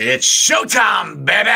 It's showtime, baby!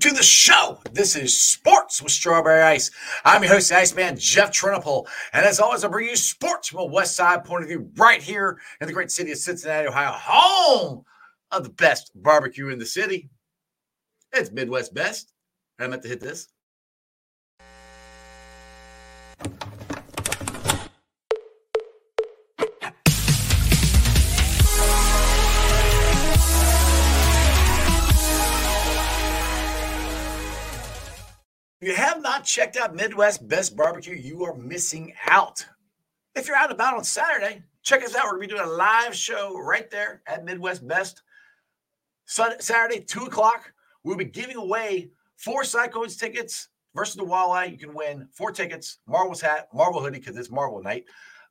To the show. This is Sports with Strawberry Ice. I'm your host, Iceman Jeff Trinopol, and as always, I bring you sports from a West Side point of view right here in the great city of Cincinnati, Ohio, home of the best barbecue in the city. It's Midwest Best. I meant to hit this. If you have not checked out Midwest Best Barbecue, you are missing out. If you're out and about on Saturday, check us out. We're going to be doing a live show right there at Midwest Best. Saturday, 2 o'clock, we'll be giving away 4 Cyclones tickets versus the Walleye. You can win 4 tickets, Marvel's hat, Marvel hoodie, because it's Marvel night.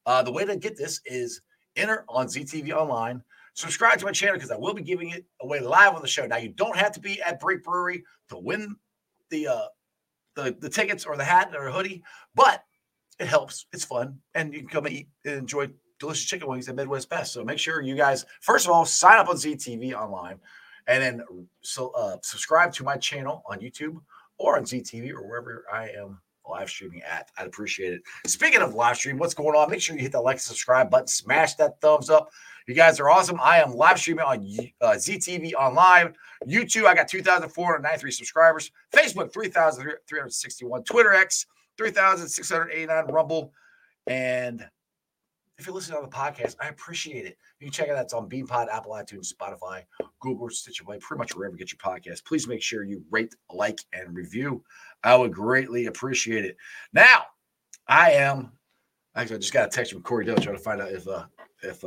The way to get this is enter on ZTV online. Subscribe to my channel because I will be giving it away live on the show. Now, you don't have to be at Break Brewery to win the tickets or the hat or hoodie, but it helps. It's fun. And you can come and eat and enjoy delicious chicken wings at Midwest Best. So make sure you guys, first of all, sign up on ZTV online and then subscribe to my channel on YouTube or on ZTV or wherever I am live streaming at. I'd appreciate it. Speaking of live stream, what's going on? Make sure you hit that like and subscribe button. Smash that thumbs up. You guys are awesome. I am live streaming on ZTV online. YouTube, I got 2,493 subscribers. Facebook, 3,361. Twitter X, 3,689. Rumble. And if you're listening on the podcast, I appreciate it. You can check it out. It's on BeanPod, Apple, iTunes, Spotify, Google, Stitcher, Play, pretty much wherever you get your podcast. Please make sure you rate, like, and review. I would greatly appreciate it. Now, I just got a text from Corey Dill trying to find out if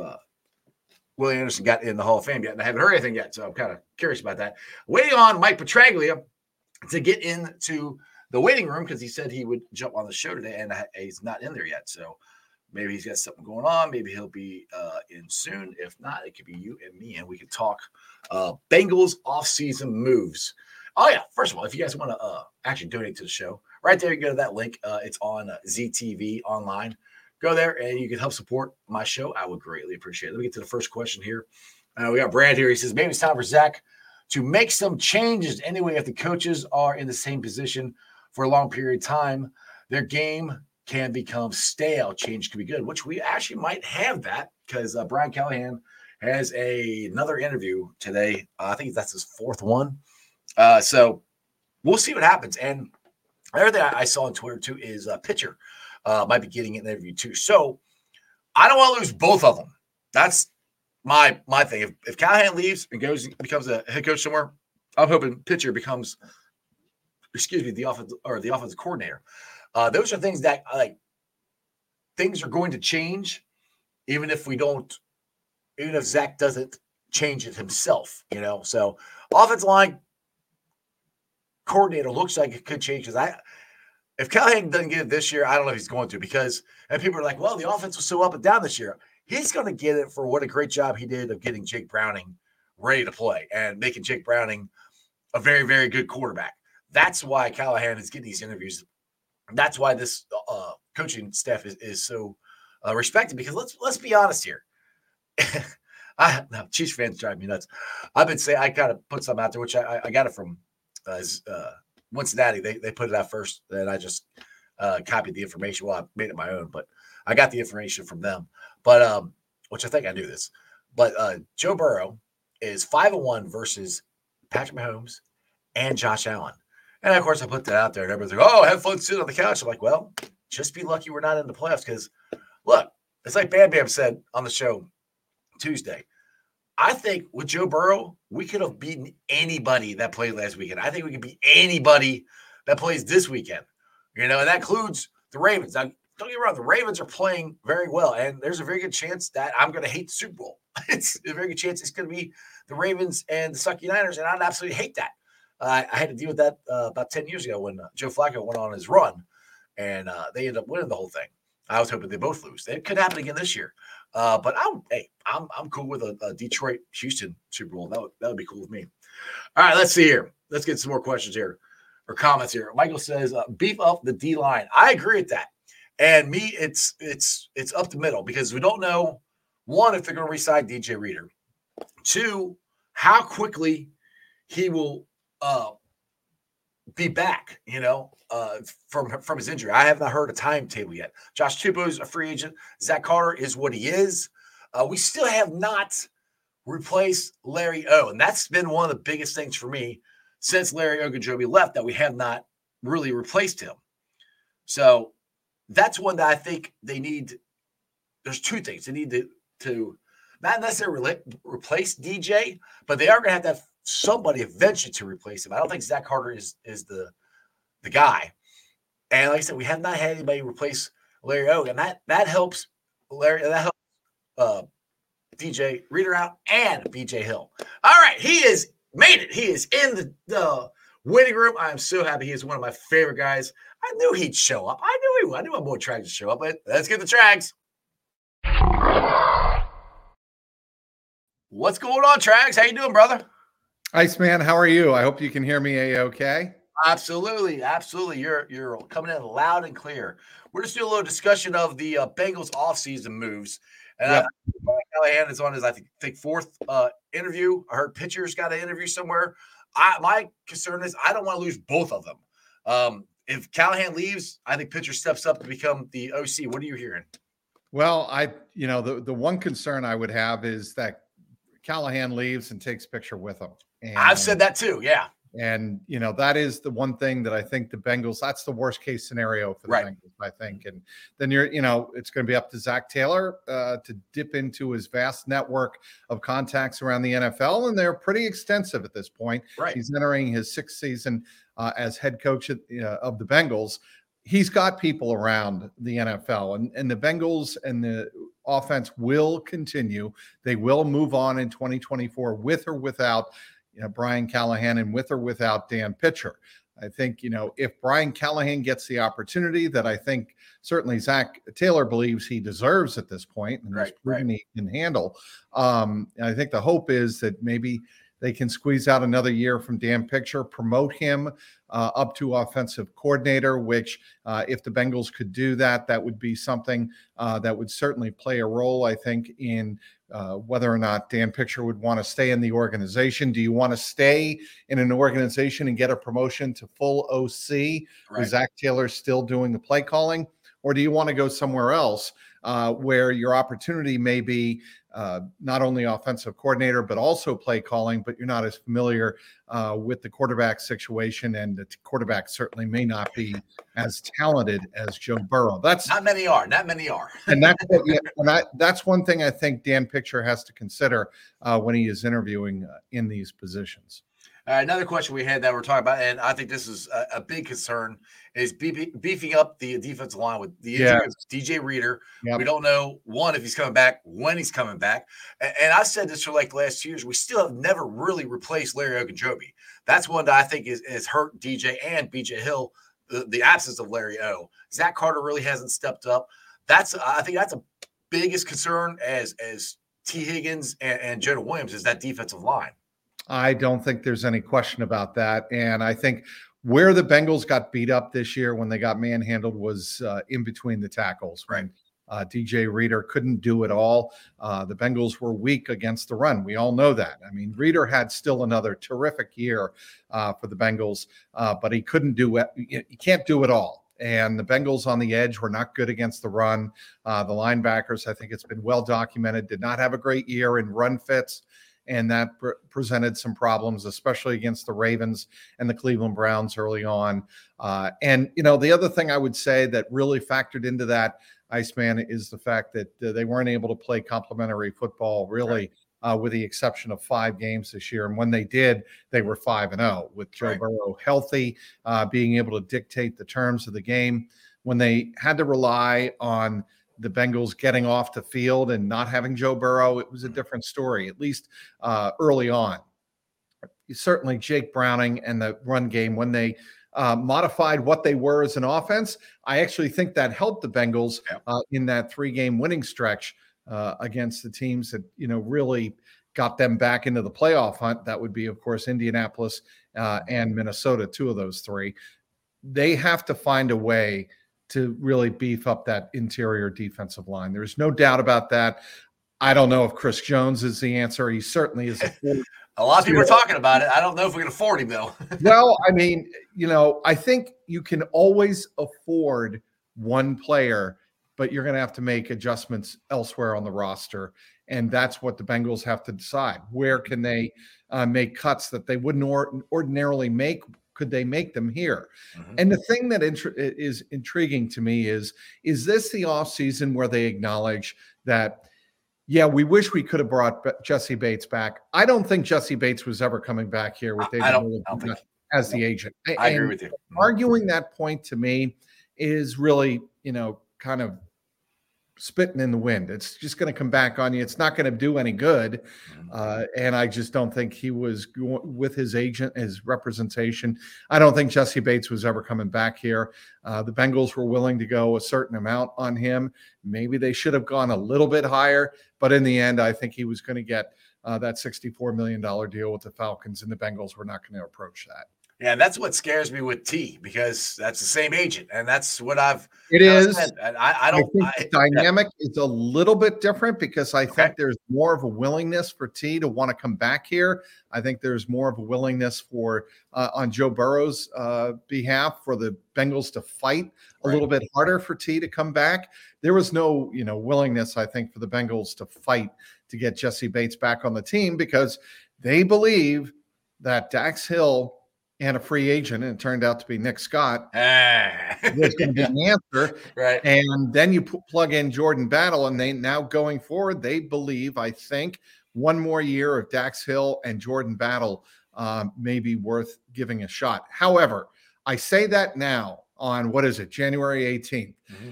Willie Anderson got in the Hall of Fame yet, and I haven't heard anything yet, so I'm kind of curious about that. Waiting on Mike Petraglia to get into the waiting room because he said he would jump on the show today, and he's not in there yet. So maybe he's got something going on. Maybe he'll be in soon. If not, it could be you and me, and we could talk Bengals offseason moves. Oh, yeah. First of all, if you guys want to actually donate to the show, right there, you go to that link. It's on ZTV online. Go there, and you can help support my show. I would greatly appreciate it. Let me get to the first question here. We got Brad here. He says, maybe it's time for Zach to make some changes. Anyway, if the coaches are in the same position for a long period of time, their game can become stale. Change can be good, which we actually might have that because Brian Callahan has another interview today. I think that's his 4th one. So we'll see what happens. And everything I saw on Twitter, too, is Pitcher. Might be getting an interview too. So I don't want to lose both of them. That's my thing. If Callahan leaves and goes and becomes a head coach somewhere, I'm hoping Pitcher becomes, the offense or the offensive coordinator. Those are things that things are going to change, even if Zach doesn't change it himself. So offensive line coordinator looks like it could change because if Callahan doesn't get it this year, I don't know if he's going to because people are like, well, the offense was so up and down this year. He's going to get it for what a great job he did of getting Jake Browning ready to play and making Jake Browning a very, very good quarterback. That's why Callahan is getting these interviews. That's why this coaching staff is so respected because let's be honest here. Chiefs fans drive me nuts. I've been saying I kind of put something out there, which I got it from Cincinnati, they put it out first, and I just copied the information. Well, I made it my own, but I got the information from them. But which I think I knew this. But Joe Burrow is 5-1 versus Patrick Mahomes, and Josh Allen. And, of course, I put that out there, and everybody's like, oh, have fun sitting on the couch. I'm like, well, just be lucky we're not in the playoffs because, look, it's like Bam Bam said on the show Tuesday. I think with Joe Burrow, we could have beaten anybody that played last weekend. I think we could beat anybody that plays this weekend. You know, and that includes the Ravens. Now, don't get me wrong, the Ravens are playing very well, and there's a very good chance that I'm going to hate the Super Bowl. It's a very good chance it's going to be the Ravens and the Sucky Niners, and I'd absolutely hate that. I had to deal with that about 10 years ago when Joe Flacco went on his run, and they ended up winning the whole thing. I was hoping they both lose. It could happen again this year. But I'm cool with a Detroit-Houston Super Bowl. That would be cool with me. All right, let's see here. Let's get some more questions here or comments here. Michael says, beef up the D-line. I agree with that. And me, it's up the middle because we don't know, one, if they're going to re-sign DJ Reader. Two, how quickly he will be back, you know, from his injury. I have not heard a timetable yet. Josh Tupo is a free agent. Zach Carter is what he is. We still have not replaced Larry O. And that's been one of the biggest things for me since Larry Ogunjobi left, that we have not really replaced him. So that's one that I think they need. There's two things. They need to not necessarily replace DJ, but they are going to have somebody eventually to replace him. I don't think Zach Carter is the guy. And like I said, we have not had anybody replace Larry O. And that helps Larry, that helps DJ Reader out and BJ Hill. All right, he is made it. He is in the winning room. I am so happy. He is one of my favorite guys. I knew he'd show up. I knew my boy Trags would show up, but let's get the Trags. What's going on, Trags? How you doing, brother? Iceman, how are you? I hope you can hear me a-okay. Absolutely, absolutely. You're coming in loud and clear. We're just doing a little discussion of the Bengals offseason moves. And yep. Brian Callahan is on his, I think fourth interview. I heard Pitcher's got an interview somewhere. My concern is I don't want to lose both of them. If Callahan leaves, I think Pitcher steps up to become the OC. What are you hearing? Well, the one concern I would have is that Callahan leaves and takes Pitcher with him. And I've said that too, yeah. And, that is the one thing that I think the Bengals, that's the worst case scenario for the Bengals, I think. And then it's going to be up to Zach Taylor to dip into his vast network of contacts around the NFL. And they're pretty extensive at this point. Right. He's entering his sixth season as head coach of the Bengals. He's got people around the NFL and the Bengals and the offense will continue. They will move on in 2024 with or without Brian Callahan and with or without Dan Pitcher. I think, if Brian Callahan gets the opportunity that I think certainly Zach Taylor believes he deserves at this point and he's proven he can handle, I think the hope is that maybe they can squeeze out another year from Dan Pitcher, promote him up to offensive coordinator, which if the Bengals could do that, that would be something that would certainly play a role, I think, in whether or not Dan Pitcher would want to stay in the organization. Do you want to stay in an organization and get a promotion to full OC with Zach Taylor still doing the play calling? Or do you want to go somewhere else where your opportunity may be not only offensive coordinator, but also play calling, but you're not as familiar with the quarterback situation, and the quarterback certainly may not be as talented as Joe Burrow. Not many are. And that's that's one thing I think Dan Pitcher has to consider when he is interviewing in these positions. Another question we had that we're talking about, and I think this is a big concern, is beefing up the defensive line with the DJ Reader. Yep. We don't know, one, if he's coming back, when he's coming back. And I said this for last 2 years. We still have never really replaced Larry Ogunjobi. That's one that I think is hurt DJ and BJ Hill, the absence of Larry O. Zach Carter really hasn't stepped up. I think that's the biggest concern as T. Higgins and Jonah Williams is that defensive line. I don't think there's any question about that. And I think where the Bengals got beat up this year when they got manhandled was in between the tackles. Right. DJ Reader couldn't do it all. The Bengals were weak against the run. We all know that. I mean, Reader had still another terrific year for the Bengals, but he couldn't do it. He can't do it all. And the Bengals on the edge were not good against the run. The linebackers, I think it's been well documented, did not have a great year in run fits. and that presented some problems, especially against the Ravens and the Cleveland Browns early on. And, you know, the other thing I would say that really factored into that, Iceman, is the fact that they weren't able to play complementary football, really, right, with the exception of 5 games this year. And when they did, they were 5-0 with Joe Burrow healthy, being able to dictate the terms of the game. When they had to rely on the Bengals getting off the field and not having Joe Burrow, it was a different story, at least early on. Certainly Jake Browning and the run game, when they modified what they were as an offense, I actually think that helped the Bengals in that 3-game winning stretch against the teams that, you know, really got them back into the playoff hunt. That would be, of course, Indianapolis and Minnesota, 2 of those 3. They have to find a way to really beef up that interior defensive line. There's no doubt about that. I don't know if Chris Jones is the answer. He certainly is. A lot of people are talking about it. I don't know if we can afford him, though. Well, I mean, you know, I think you can always afford one player, but you're going to have to make adjustments elsewhere on the roster. And that's what the Bengals have to decide. Where can they make cuts that they wouldn't ordinarily make? Could they make them here? Mm-hmm. And the thing that is intriguing to me is this the offseason where they acknowledge that, yeah, we wish we could have brought Jesse Bates back. I don't think Jesse Bates was ever coming back here with David as the agent. I agree with you. Arguing that point to me is really, you know, kind of spitting in the wind. It's just going to come back on you. It's not going to do any good. And I just don't think he was with his agent, his representation. I don't think Jesse Bates was ever coming back here. The Bengals were willing to go a certain amount on him. Maybe they should have gone a little bit higher, but in the end, I think he was going to get that $64 million deal with the Falcons, and the Bengals were not going to approach that. Yeah, that's what scares me with T, because that's the same agent, and that's what I've. It is. I think the dynamic is a little bit different, because I think there's more of a willingness for T to want to come back here. I think there's more of a willingness for on Joe Burrow's behalf for the Bengals to fight a little bit harder for T to come back. There was no, you know, willingness, I think, for the Bengals to fight to get Jesse Bates back on the team, because they believe that Dax Hill and a free agent, and it turned out to be Nick Scott, was going to be an answer. Right. And then you plug in Jordan Battle, and they now going forward, they believe, I think, one more year of Dax Hill and Jordan Battle may be worth giving a shot. However, I say that now on, what is it, January 18th. Mm-hmm.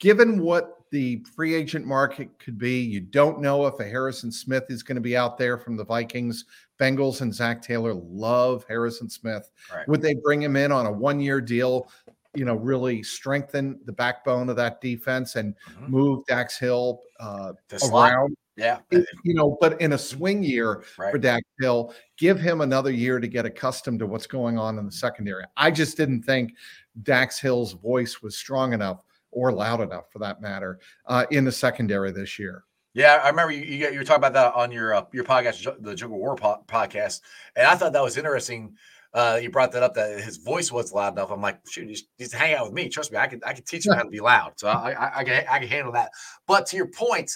Given what the free agent market could be, you don't know if a Harrison Smith is going to be out there from the Vikings. Bengals and Zach Taylor love Harrison Smith. Right. Would they bring him in on a 1-year deal, you know, really strengthen the backbone of that defense and move Dax Hill around? Yeah. You know, but in a swing year for Dax Hill, give him another year to get accustomed to what's going on in the secondary. I just didn't think Dax Hill's voice was strong enough, or loud enough for that matter, in the secondary this year. Yeah, I remember you were talking about that on your podcast, the Jungle War podcast, and I thought that was interesting. You brought that up, that his voice was loud enough. I'm like, shoot, just hang out with me. Trust me, I can teach him how to be loud. So I can handle that. But to your point,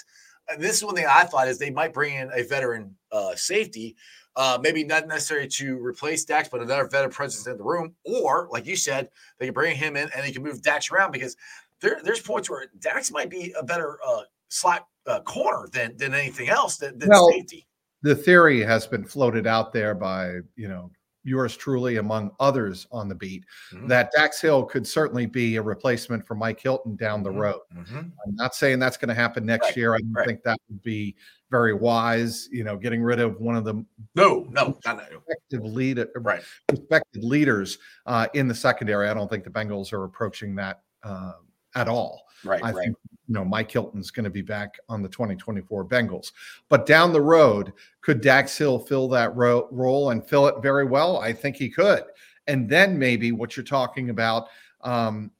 this is one thing I thought, is they might bring in a veteran safety, maybe not necessarily to replace Dax, but another veteran presence in the room. Or, like you said, they can bring him in and they can move Dax around, because there's points where Dax might be a better slot corner than anything else, than safety. The theory has been floated out there by, you know, yours truly, among others on the beat, that Dax Hill could certainly be a replacement for Mike Hilton down the road. Mm-hmm. I'm not saying that's going to happen next year. I don't think that would be very wise, you know, getting rid of one of the respected leaders in the secondary. I don't think the Bengals are approaching that at all. I think, you know, Mike Hilton's going to be back on the 2024 Bengals, but down the road, could Dax Hill fill that role and fill it very well? I think he could. And then maybe what you're talking about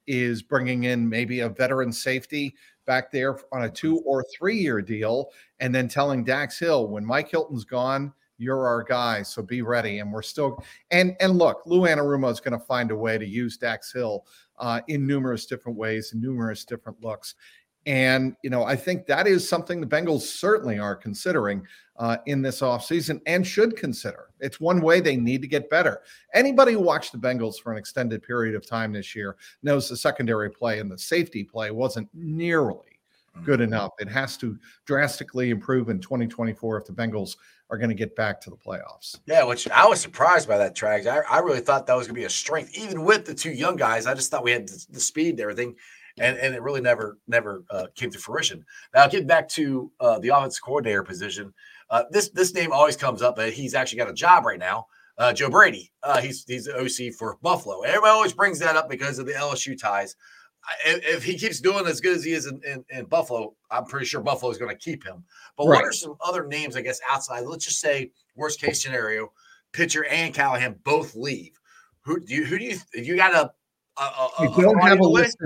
is bringing in maybe a veteran safety back there on a 2- or 3-year deal, and then telling Dax Hill, when Mike Hilton's gone, you're our guy, so be ready. And we're still and look, Lou Anarumo is going to find a way to use Dax Hill in numerous different ways and numerous different looks. And, you know, I think that is something the Bengals certainly are considering in this offseason and should consider. It's one way they need to get better. Anybody who watched the Bengals for an extended period of time this year knows the secondary play and the safety play wasn't nearly good enough. It has to drastically improve in 2024 if the Bengals are going to get back to the playoffs. Yeah, which I was surprised by that, Trags. I really thought that was going to be a strength, even with the two young guys. I just thought we had the speed and everything. And it really never came to fruition. Now, getting back to the offensive coordinator position, this name always comes up, but he's actually got a job right now. Joe Brady, he's the OC for Buffalo. Everybody always brings that up because of the LSU ties. If he keeps doing as good as he is in Buffalo, I'm pretty sure Buffalo is going to keep him. But right. What are some other names, I guess, outside? Let's just say worst case scenario, Pitcher and Callahan both leave. Who do you? If you got a list.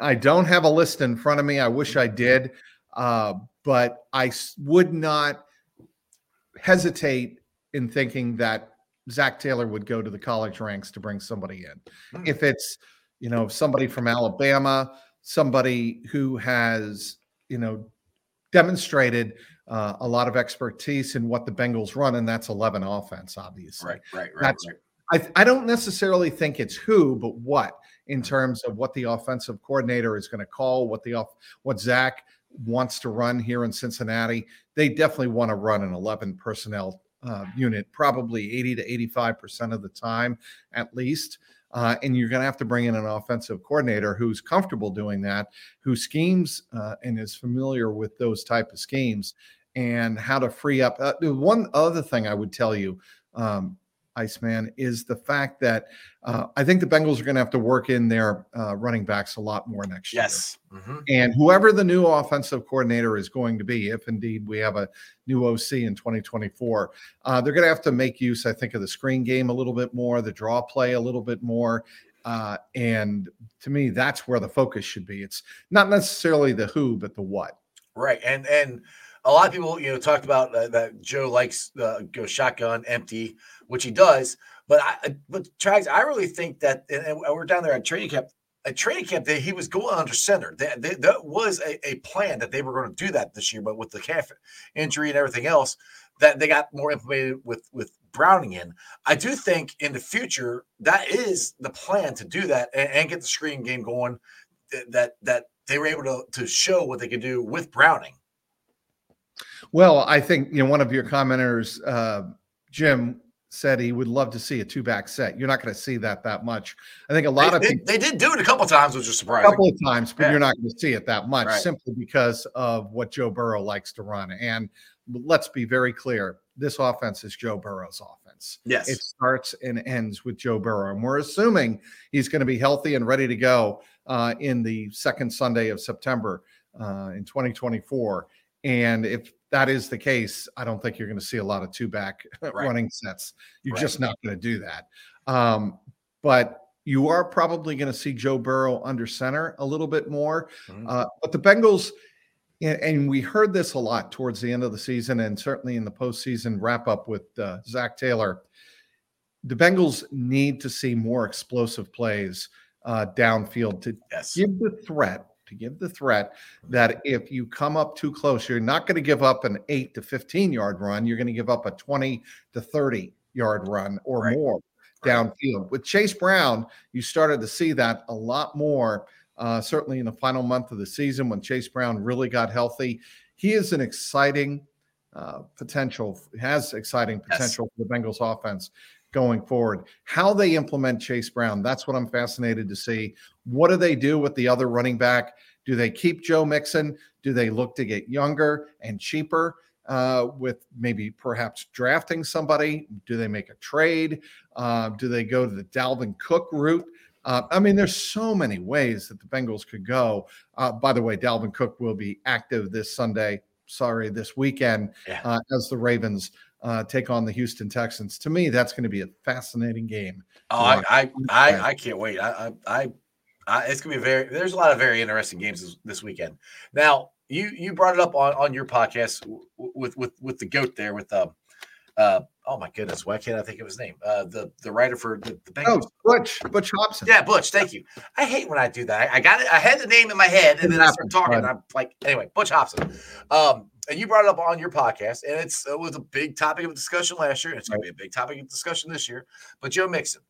I don't have a list in front of me. I wish I did, but I would not hesitate in thinking that Zach Taylor would go to the college ranks to bring somebody in. If it's, you know, somebody from Alabama, somebody who has, you know, demonstrated a lot of expertise in what the Bengals run, and that's 11 offense, obviously. Right. I don't necessarily think it's who, but what. In terms of what the offensive coordinator is going to call, what Zach wants to run here in Cincinnati. They definitely want to run an 11 personnel unit, probably 80 to 85% of the time at least. And you're going to have to bring in an offensive coordinator who's comfortable doing that, who schemes and is familiar with those type of schemes and how to free up. One other thing I would tell you, Iceman, is the fact that I think the Bengals are going to have to work in their running backs a lot more next year. Yes. Mm-hmm. And whoever the new offensive coordinator is going to be, if indeed we have a new OC in 2024, they're going to have to make use, I think, of the screen game a little bit more, the draw play a little bit more. And to me, that's where the focus should be. It's not necessarily the who, but the what. Right. And a lot of people, you know, talked about that Joe likes go shotgun empty, which he does. But Trags, I really think that, and we're down there at training camp that he was going under center. That was a plan that they were going to do that this year, but with the calf injury and everything else, that they got more implemented with Browning in. I do think in the future that is the plan to do that and get the screen game going. That they were able to show what they could do with Browning. Well, I think, you know, one of your commenters, Jim, said he would love to see a two-back set. You're not going to see that much. I think a lot of people... They did do it a couple of times, which was surprising. A couple of times, but you're not going to see it that much simply because of what Joe Burrow likes to run. And let's be very clear, this offense is Joe Burrow's offense. Yes. It starts and ends with Joe Burrow. And we're assuming he's going to be healthy and ready to go in the second Sunday of September in 2024. And if that is the case, I don't think you're going to see a lot of two-back running sets. You're just not going to do that. But you are probably going to see Joe Burrow under center a little bit more. Mm-hmm. But the Bengals, and we heard this a lot towards the end of the season and certainly in the postseason wrap-up with Zach Taylor, the Bengals need to see more explosive plays downfield to give the threat. To give the threat that if you come up too close, you're not going to give up an 8 to 15-yard run. You're going to give up a 20 to 30-yard run or more downfield. With Chase Brown, you started to see that a lot more, certainly in the final month of the season when Chase Brown really got healthy. He is an exciting potential, has exciting potential for the Bengals offense going forward. How they implement Chase Brown, that's what I'm fascinated to see. What do they do with the other running back? Do they keep Joe Mixon? Do they look to get younger and cheaper with maybe perhaps drafting somebody? Do they make a trade? Do they go to the Dalvin Cook route? I mean, there's so many ways that the Bengals could go. By the way, Dalvin Cook will be active this weekend as the Ravens take on the Houston Texans. To me, that's going to be a fascinating game. Oh, I can't wait. It's going to be there's a lot of very interesting games this weekend. Now, you brought it up on your podcast with the GOAT there with Oh my goodness! Why can't I think of his name? The writer for the Bengals. Oh, Butch Hobson. Yeah, Butch. Thank you. I hate when I do that. I got it. I had the name in my head, and then I started talking. And I'm like, anyway, Butch Hobson. And you brought it up on your podcast, and it was a big topic of discussion last year. It's going to be a big topic of discussion this year. But Joe Mixon,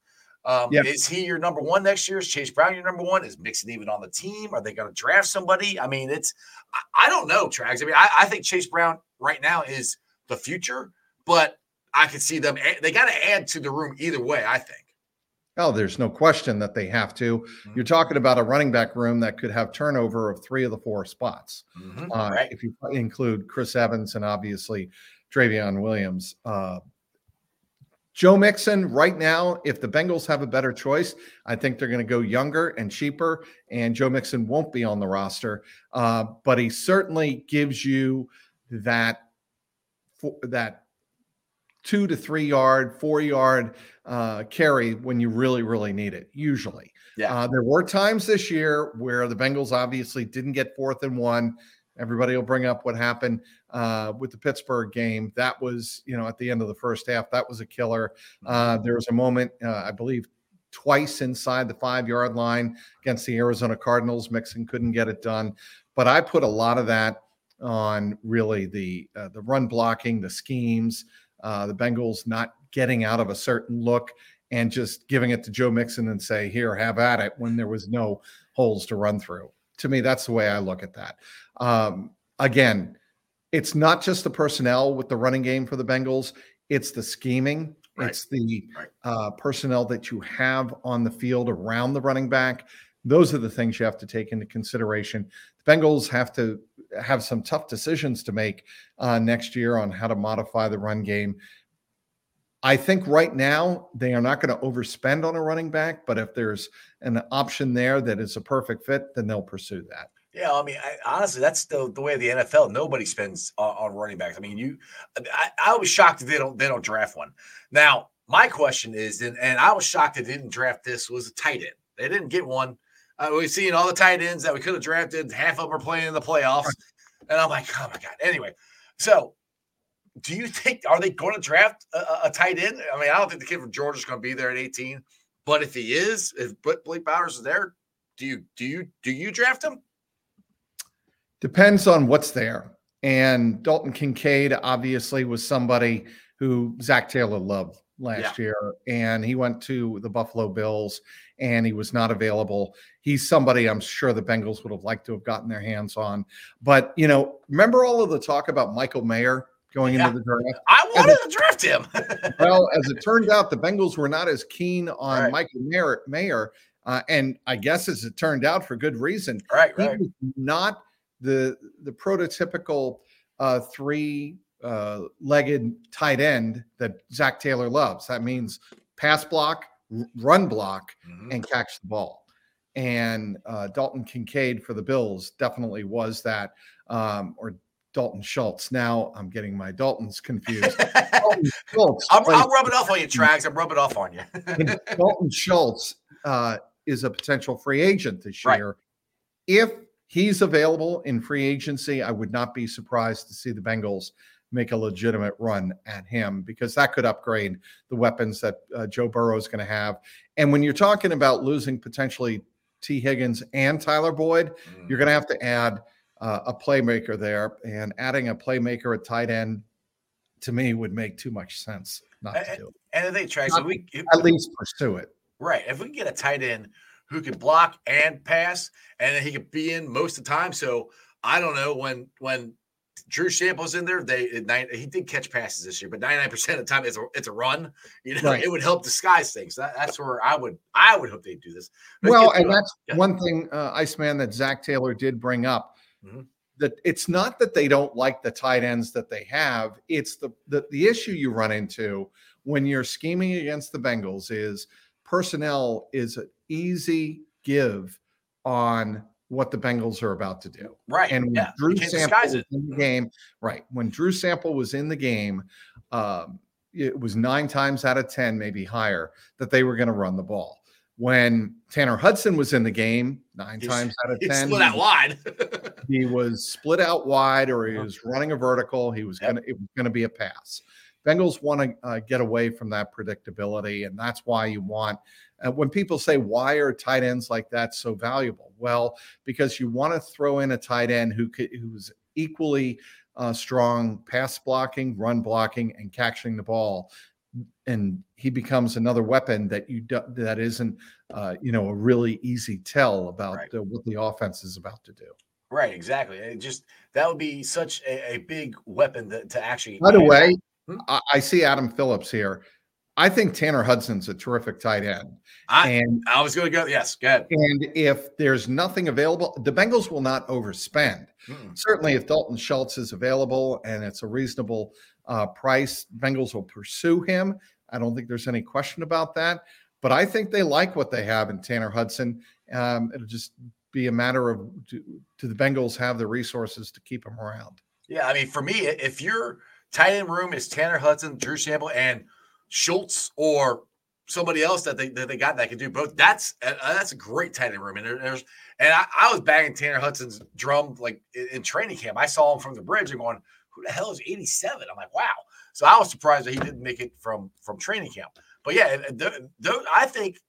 is he your number one next year? Is Chase Brown your number one? Is Mixon even on the team? Are they going to draft somebody? I mean, I don't know, Trags. I mean, I think Chase Brown right now is the future, but I could see them. They got to add to the room either way, I think. Oh, there's no question that they have to. Mm-hmm. You're talking about a running back room that could have turnover of three of the four spots. Mm-hmm. Right. If you include Chris Evans and obviously Travion Williams. Joe Mixon right now, if the Bengals have a better choice, I think they're going to go younger and cheaper, and Joe Mixon won't be on the roster. But he certainly gives you that 2 to 3 yard, 4 yard carry when you really, really need it, usually. Yeah. There were times this year where the Bengals obviously didn't get 4th and 1. Everybody will bring up what happened with the Pittsburgh game. That was, at the end of the first half, that was a killer. There was a moment, I believe, twice inside the 5 yard line against the Arizona Cardinals. Mixon couldn't get it done. But I put a lot of that on really the run blocking, the schemes, the Bengals not getting out of a certain look and just giving it to Joe Mixon and say, here, have at it, when there was no holes to run through. To me, that's the way I look at that. Again, it's not just the personnel with the running game for the Bengals. It's the scheming. Right. It's the personnel that you have on the field around the running back. Those are the things you have to take into consideration. The Bengals have to have some tough decisions to make next year on how to modify the run game. I think right now they are not going to overspend on a running back, but if there's an option there that is a perfect fit, then they'll pursue that. Yeah, I mean, honestly, that's the way of the NFL. Nobody spends on running backs. I mean, I was shocked that they don't draft one. Now, my question is, and I was shocked they didn't draft this, was a tight end. They didn't get one. We've seen all the tight ends that we could have drafted. Half of them are playing in the playoffs. And I'm like, oh, my God. Anyway, so do you think – are they going to draft a tight end? I mean, I don't think the kid from Georgia is going to be there at 18. But if he is, if Blake Bowers is there, do you draft him? Depends on what's there. And Dalton Kincaid obviously was somebody who Zach Taylor loved last year, and he went to the Buffalo Bills, and he was not available. He's somebody I'm sure the Bengals would have liked to have gotten their hands on. But, remember all of the talk about Michael Mayer going into the draft? I wanted to draft him. Well, as it turned out, the Bengals were not as keen on Michael Mayer, and I guess as it turned out, for good reason. He was not the prototypical three-legged tight end that Zach Taylor loves. That means pass block, run block, and catch the ball. And Dalton Kincaid for the Bills definitely was that, or Dalton Schultz. Now I'm getting my Daltons confused. Dalton Schultz. I'll rub it off on you, Trags. I'm rubbing off on you. Dalton Schultz is a potential free agent this year. If he's available in free agency, I would not be surprised to see the Bengals make a legitimate run at him, because that could upgrade the weapons that Joe Burrow is going to have. And when you're talking about losing potentially T. Higgins and Tyler Boyd, you're going to have to add a playmaker there. And adding a playmaker at tight end, to me, would make too much sense not to do it. And they try at least pursue it. Right. If we can get a tight end who can block and pass, and he could be in most of the time. So I don't know, when Drew Shample's in there, he did catch passes this year, but 99% of the time it's a run. It would help disguise things. That's where I would hope they'd do this. But one thing, Iceman, that Zach Taylor did bring up. Mm-hmm. That it's not that they don't like the tight ends that they have. It's the issue you run into when you're scheming against the Bengals is personnel is an easy give on what the Bengals are about to do. Right. And when Drew Sample was in the game, when Drew Sample was in the game, it was 9 times out of 10, maybe higher, that they were going to run the ball. When Tanner Hudson was in the game, 9 times out of 10, split out wide. He was split out wide, or he was running a vertical. It was going to be a pass. Bengals want to get away from that predictability, and that's why you want when people say, why are tight ends like that so valuable? Well, because you want to throw in a tight end who's equally strong pass blocking, run blocking, and catching the ball. And he becomes another weapon that isn't, a really easy tell about right. What the offense is about to do. Right, exactly. It just that would be such a big weapon to actually. By the way, I see Adam Phillips here. I think Tanner Hudson's a terrific tight end. I was going to go. Yes, go ahead. And if there's nothing available, the Bengals will not overspend. Mm. Certainly, if Dalton Schultz is available and it's a reasonable price, Bengals will pursue him. I don't think there's any question about that. But I think they like what they have in Tanner Hudson. It'll just be a matter of do the Bengals have the resources to keep him around? Yeah, I mean, for me, if your tight end room is Tanner Hudson, Drew Sample, and Schultz or somebody else that they got that can do both. That's a great tight end room. And I was banging Tanner Hudson's drum like in training camp. I saw him from the bridge and going, who the hell is 87? I'm like, wow. So I was surprised that he didn't make it from training camp. But yeah, I think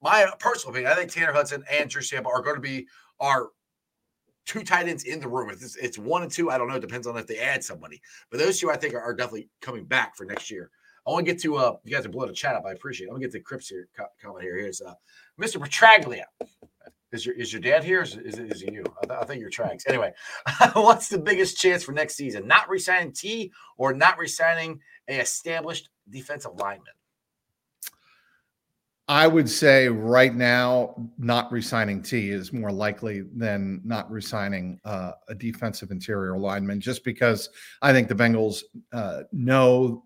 my personal opinion, I think Tanner Hudson and Drew Sample are going to be our two tight ends in the room. If it's one and two, I don't know. It depends on if they add somebody. But those two, I think, are definitely coming back for next year. I want to get to you guys have blown a chat up. I appreciate it. I'm gonna get to Crips here. Comment here. Here's Mr. Petraglia. Is your dad here? Or is he you? I think you're Trags. Anyway, what's the biggest chance for next season? Not re-signing T or not re-signing an established defensive lineman? I would say right now, not re-signing T is more likely than not re-signing a defensive interior lineman, just because I think the Bengals know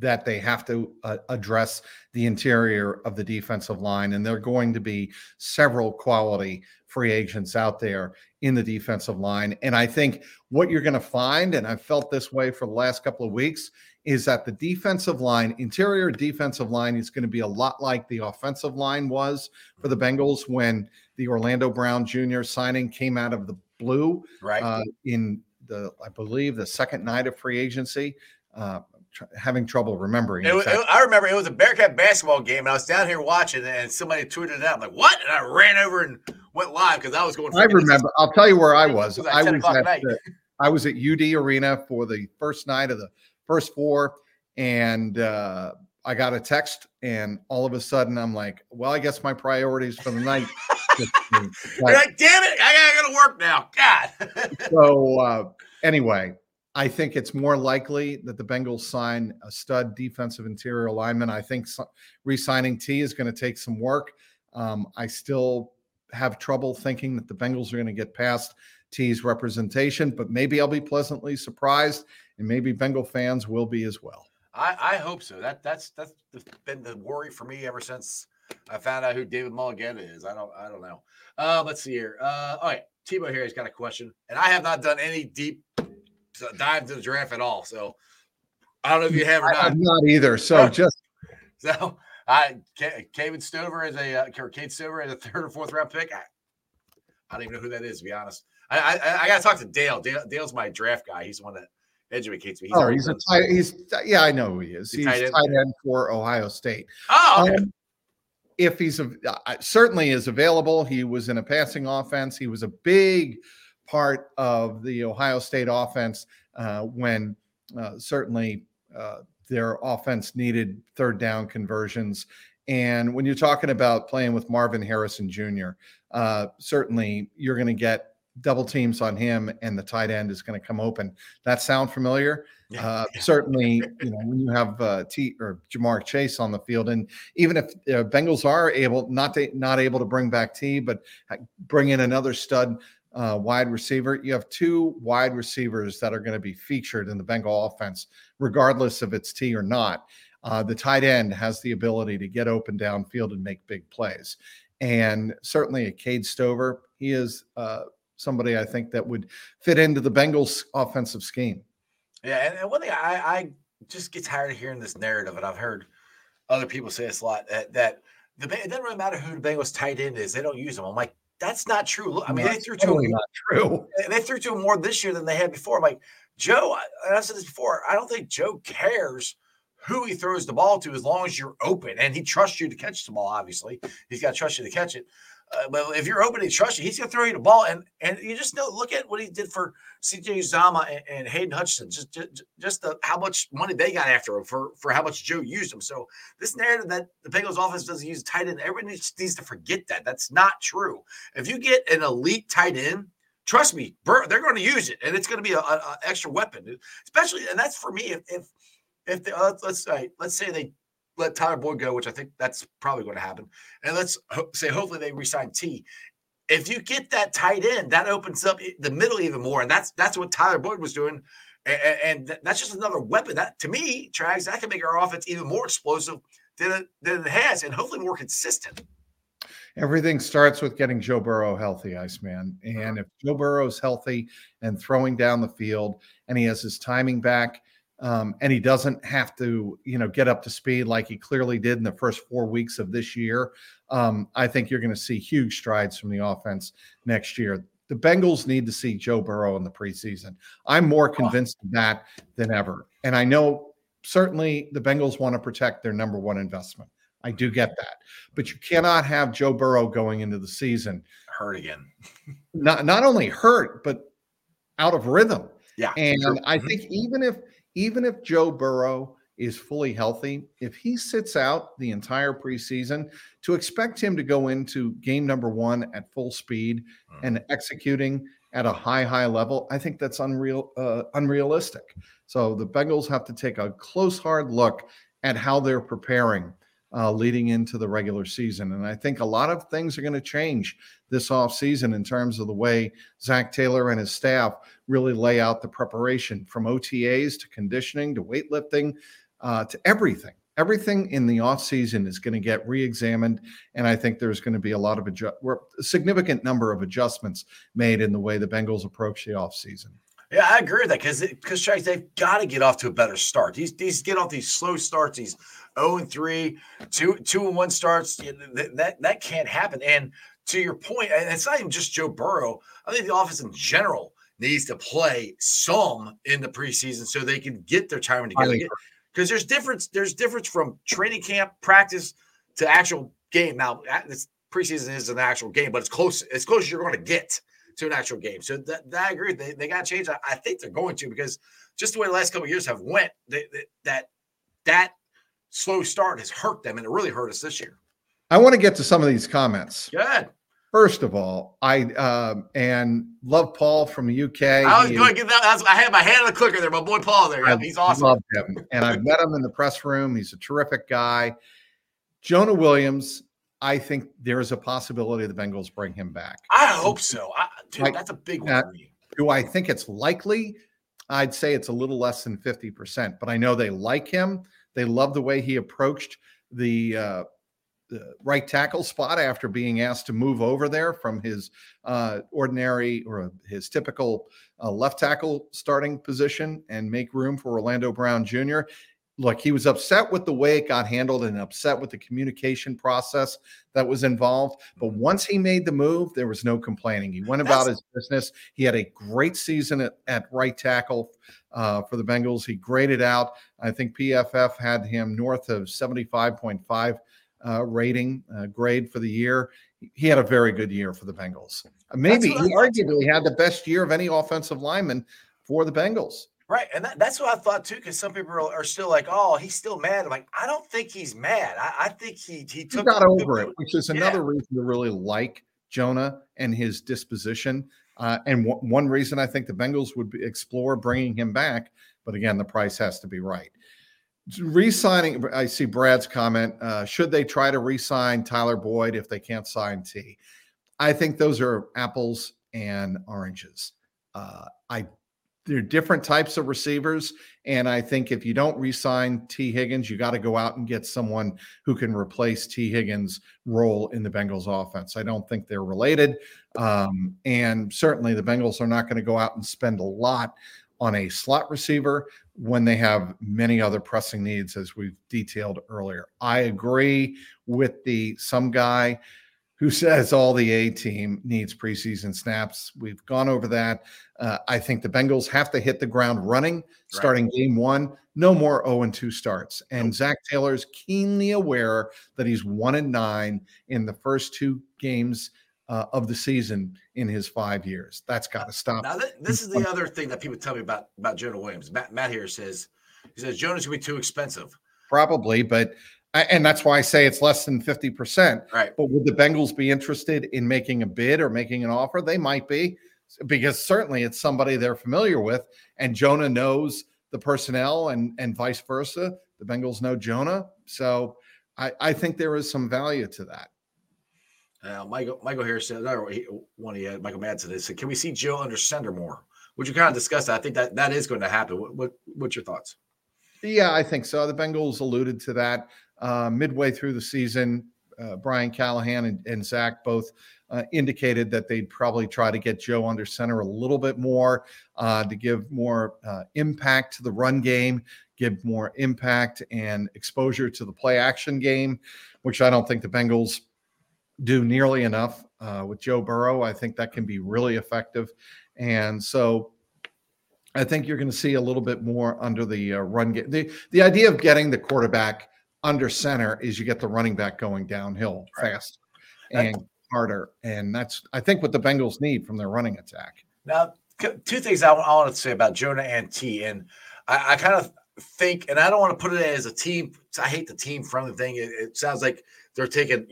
that they have to address the interior of the defensive line. And there are going to be several quality free agents out there in the defensive line. And I think what you're going to find, and I've felt this way for the last couple of weeks, is that the defensive line, interior defensive line, is going to be a lot like the offensive line was for the Bengals when the Orlando Brown Jr. signing came out of the blue in I believe the second night of free agency. Having trouble remembering. I remember it was a Bearcat basketball game, and I was down here watching, and somebody tweeted it out. I'm like, what? And I ran over and went live because I was going. I remember. I'll tell you where I was. I was at UD Arena for the first night of the first four, and I got a text, and all of a sudden I'm like, well, I guess my priorities for the night. You're like, damn it, I gotta go to work now. God. So anyway. I think it's more likely that the Bengals sign a stud defensive interior lineman. I think re-signing T is going to take some work. I still have trouble thinking that the Bengals are going to get past T's representation, but maybe I'll be pleasantly surprised, and maybe Bengal fans will be as well. I hope so. That's been the worry for me ever since I found out who David Mulligan is. I don't know. Let's see here. All right, Tebow here has got a question, and I have not done any dive into the draft at all, so I don't know if you have or not. I'm not either. Cade Stover as a third or fourth round pick. I don't even know who that is, to be honest. I gotta talk to Dale. Dale's my draft guy. He's the one that educates me. I know who he is. He's tight end for Ohio State. Oh, okay. If he's certainly is available, he was in a passing offense. He was a big part of the Ohio State offense when certainly their offense needed third down conversions. And when you're talking about playing with Marvin Harrison Jr., certainly you're going to get double teams on him and the tight end is going to come open. That sound familiar? Certainly, when you have T or Jamar Chase on the field, and even if Bengals are able not able to bring back T, but bring in another stud wide receiver. You have two wide receivers that are going to be featured in the Bengal offense, regardless if it's T or not. The tight end has the ability to get open downfield and make big plays. And certainly a Cade Stover, he is somebody I think that would fit into the Bengals offensive scheme. Yeah, and one thing I just get tired of hearing this narrative, and I've heard other people say this a lot, that it doesn't really matter who the Bengals tight end is. They don't use them. I'm like, that's not true. I mean, they threw to him more this year than they had before. I'm like, Joe, and I said this before, I don't think Joe cares who he throws the ball to as long as you're open. And he trusts you to catch the ball, obviously. He's got to trust you to catch it. But if you're open, he trusts you. He's going to throw you the ball. And you just know, look at what he did for C.J. Uzomah and Hayden Hutchinson, just how much money they got after him for how much Joe used him. So this narrative that the Bengals offense doesn't use tight end, everybody needs to forget that. That's not true. If you get an elite tight end, trust me, they're going to use it, and it's going to be an extra weapon. Especially, and that's for me, let's say they let Tyler Boyd go, which I think that's probably going to happen. And let's say hopefully they re-sign T. If you get that tight end, that opens up the middle even more. And that's what Tyler Boyd was doing. And that's just another weapon. That, to me, Trags, that can make our offense even more explosive than it has, and hopefully more consistent. Everything starts with getting Joe Burrow healthy, Iceman. And if Joe Burrow's healthy and throwing down the field and he has his timing back, and he doesn't have to, get up to speed like he clearly did in the first 4 weeks of this year, I think you're going to see huge strides from the offense next year. The Bengals need to see Joe Burrow in the preseason. I'm more convinced of that than ever. And I know certainly the Bengals want to protect their number one investment. I do get that. But you cannot have Joe Burrow going into the season hurt again. Not only hurt, but out of rhythm. Yeah. And sure. I think even if Joe Burrow is fully healthy, if he sits out the entire preseason, to expect him to go into game number one at full speed and executing at a high level, I think that's unrealistic. So the Bengals have to take a close, hard look at how they're preparing leading into the regular season. And I think a lot of things are going to change this offseason in terms of the way Zach Taylor and his staff really lay out the preparation, from OTAs to conditioning to weightlifting to everything. Everything in the offseason is going to get reexamined, and I think there's going to be a lot of a significant number of adjustments made in the way the Bengals approach the offseason. Yeah, I agree with that because they've got to get off to a better start. These get off these slow starts, these 0-3, 2-1 starts, that can't happen. And to your point, and it's not even just Joe Burrow. I think the offense in general needs to play some in the preseason so they can get their timing together. Because there's difference from training camp, practice, to actual game. Now, this preseason is an actual game, but it's close as you're going to get to an actual game. So that I agree. They got to change. I think they're going to, because just the way the last couple of years have went, that slow start has hurt them, and it really hurt us this year. I want to get to some of these comments. Good. First of all, I love Paul from the UK. I was going to get that. I had my hand on the clicker there. My boy Paul there. He's awesome. I love him. And I've met him in the press room. He's a terrific guy. Jonah Williams, I think there is a possibility the Bengals bring him back. I hope so. That's a big one for you. Do I think it's likely? I'd say it's a little less than 50%, but I know they like him. They love the way he approached the right tackle spot after being asked to move over there from his typical left tackle starting position and make room for Orlando Brown Jr. Look, he was upset with the way it got handled and upset with the communication process that was involved. But once he made the move, there was no complaining. He went about his business. He had a great season at right tackle for the Bengals. He graded out. I think PFF had him north of 75.5 grade for the year. He had a very good year for the Bengals. Maybe he arguably had the best year of any offensive lineman for the Bengals. Right, and that's what I thought too, because some people are still like, "Oh, he's still mad." I'm like, I don't think he's mad. I think he took got over it, which is another reason to really like Jonah and his disposition. And one reason I think the Bengals would explore bringing him back, but again, the price has to be right. Resigning, I see Brad's comment. Should they try to re-sign Tyler Boyd if they can't sign T? I think those are apples and oranges. They're different types of receivers, and I think if you don't re-sign T. Higgins, you got to go out and get someone who can replace T. Higgins' role in the Bengals' offense. I don't think they're related, and certainly the Bengals are not going to go out and spend a lot on a slot receiver when they have many other pressing needs, as we've detailed earlier. I agree with some guy who says all the A team needs preseason snaps. We've gone over that. I think the Bengals have to hit the ground running starting game one. No more 0-2 starts. And Zach Taylor's keenly aware that he's 1-9 in the first two games of the season in his 5 years. That's got to stop. Now, this is the other thing that people tell me about Jonah Williams. Matt here says Jonah's going to be too expensive. Probably, but and that's why I say it's less than 50%. Right. But would the Bengals be interested in making a bid or making an offer? They might be, because certainly it's somebody they're familiar with, and Jonah knows the personnel and vice versa. The Bengals know Jonah. So I think there is some value to that. Michael here said another one he had, Michael Madsen, is said, can we see Joe under center more? Would you kind of discuss that? I think that is going to happen. What's your thoughts? Yeah, I think so. The Bengals alluded to that midway through the season. Brian Callahan and Zach both indicated that they'd probably try to get Joe under center a little bit more to give more impact to the run game, give more impact and exposure to the play action game, which I don't think the Bengals do nearly enough with Joe Burrow. I think that can be really effective. And so I think you're going to see a little bit more under the run game. The idea of getting the quarterback under center is you get the running back going downhill fast and harder. And that's, I think, what the Bengals need from their running attack. Now, two things I wanted to say about Jonah and T. And I kind of think, and I don't want to put it as a team. I hate the team friendly thing. It sounds like they're taking,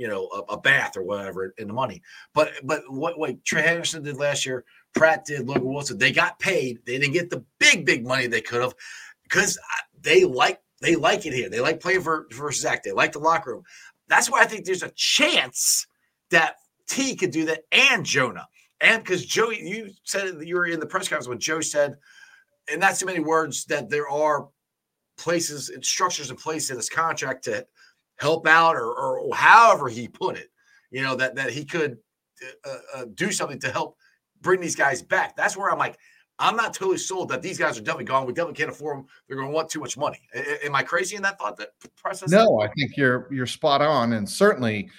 a bath or whatever in the money. But what Trey Henderson did last year, Pratt did, Logan Wilson, they got paid. They didn't get the big money they could have, because they like it here. They like playing for Zach. They like the locker room. That's why I think there's a chance that T could do that, and Jonah. And because Joe, you said you were in the press conference when Joe said, and not so many words, that there are places and structures in place in his contract to help out, or however he put it, that he could do something to help bring these guys back. That's where I'm like, I'm not totally sold that these guys are definitely gone. We definitely can't afford them. They're going to want too much money. Am I crazy in that thought that process? No, I think you're spot on. And certainly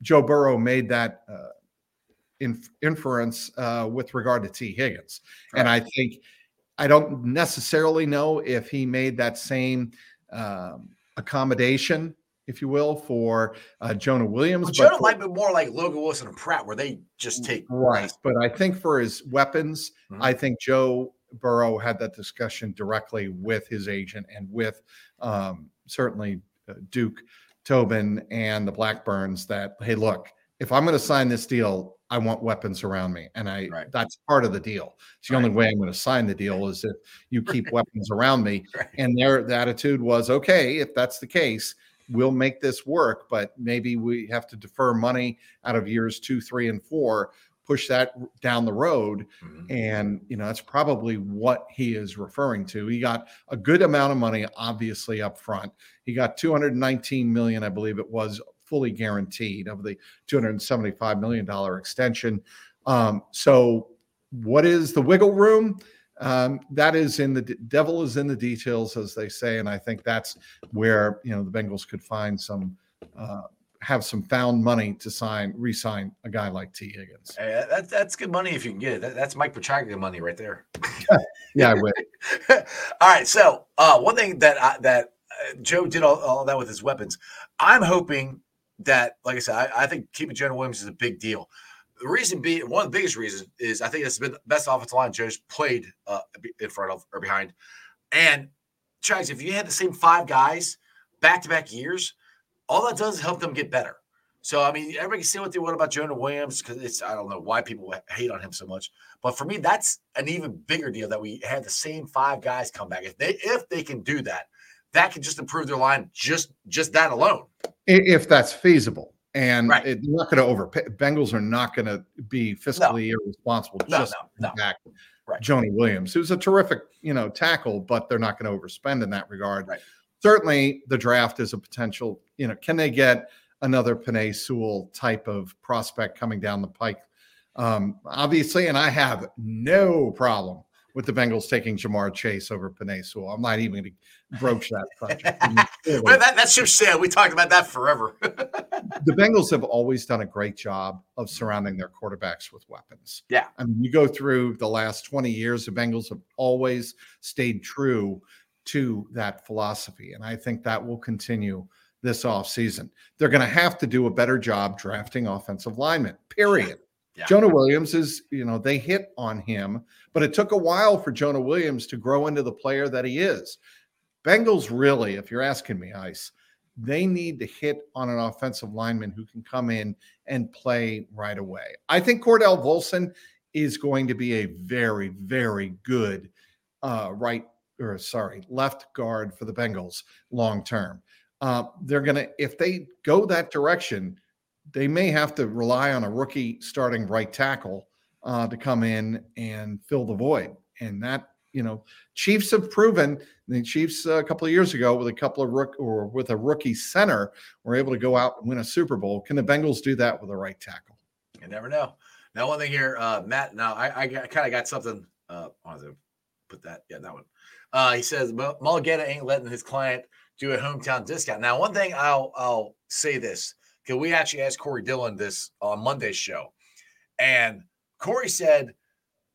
Joe Burrow made that inference with regard to T. Higgins. Right. And I think, I don't necessarily know if he made that same accommodation, if you will, for Jonah Williams. Jonah might be more like Logan Wilson and Pratt, where they just take price. But I think for his weapons, I think Joe Burrow had that discussion directly with his agent and with certainly Duke, Tobin, and the Blackburns, that, hey, look, if I'm going to sign this deal, I want weapons around me. And that's part of the deal. It's the only way I'm going to sign the deal is if you keep weapons around me. Right. And the attitude was, okay, if that's the case, we'll make this work, but maybe we have to defer money out of years 2, 3, and 4, push that down the road. Mm-hmm. And, that's probably what he is referring to. He got a good amount of money, obviously, up front. He got $219 million, I believe it was, fully guaranteed of the $275 million extension. So what is the wiggle room? That is in the devil is in the details, as they say. And I think that's where, the Bengals could find have some found money to re-sign a guy like T. Higgins. Hey, that's good money if you can get it. That's Mike Petraglia money right there. Yeah, I would. All right. So one thing that Joe did all that with his weapons. I'm hoping that, like I said, I think keeping Jonah Williams is a big deal. The reason being, one of the biggest reasons is I think it's been the best offensive line Joe's played in front of or behind. And Chags, if you had the same 5 guys back-to-back years, all that does is help them get better. So, I mean, everybody can say what they want about Jonah Williams, because I don't know why people hate on him so much. But for me, that's an even bigger deal that we had the same 5 guys come back. If they can do that, that could just improve their line, just that alone. If that's feasible. And it's not going to overpay. Bengals are not going to be fiscally irresponsible to Jonah Williams, who's a terrific, tackle, but they're not going to overspend in that regard. Right. Certainly the draft is a potential, can they get another Penei Sewell type of prospect coming down the pike? Obviously, and I have no problem with the Bengals taking Jamar Chase over Panay Sewell. I'm not even going to broach that subject. Well, that ship sailed. We talked about that forever. The Bengals have always done a great job of surrounding their quarterbacks with weapons. Yeah. I mean, you go through the last 20 years, the Bengals have always stayed true to that philosophy. And I think that will continue this offseason. They're going to have to do a better job drafting offensive linemen, period. Yeah. Jonah Williams is, they hit on him, but it took a while for Jonah Williams to grow into the player that he is. Bengals really, if you're asking me, Ice, they need to hit on an offensive lineman who can come in and play right away. I think Cordell Volson is going to be a very, very good left guard for the Bengals long term. They're going to, if they go that direction, they may have to rely on a rookie starting right tackle to come in and fill the void. And that, Chiefs have proven, the Chiefs a couple of years ago with a rookie center were able to go out and win a Super Bowl. Can the Bengals do that with a right tackle? You never know. Now, one thing here, Matt, now I kind of got something. I wanted to put that. Yeah, that one. He says, Malagueta ain't letting his client do a hometown discount. Now, one thing I'll say this. Because we actually asked Corey Dillon this on Monday's show. And Corey said,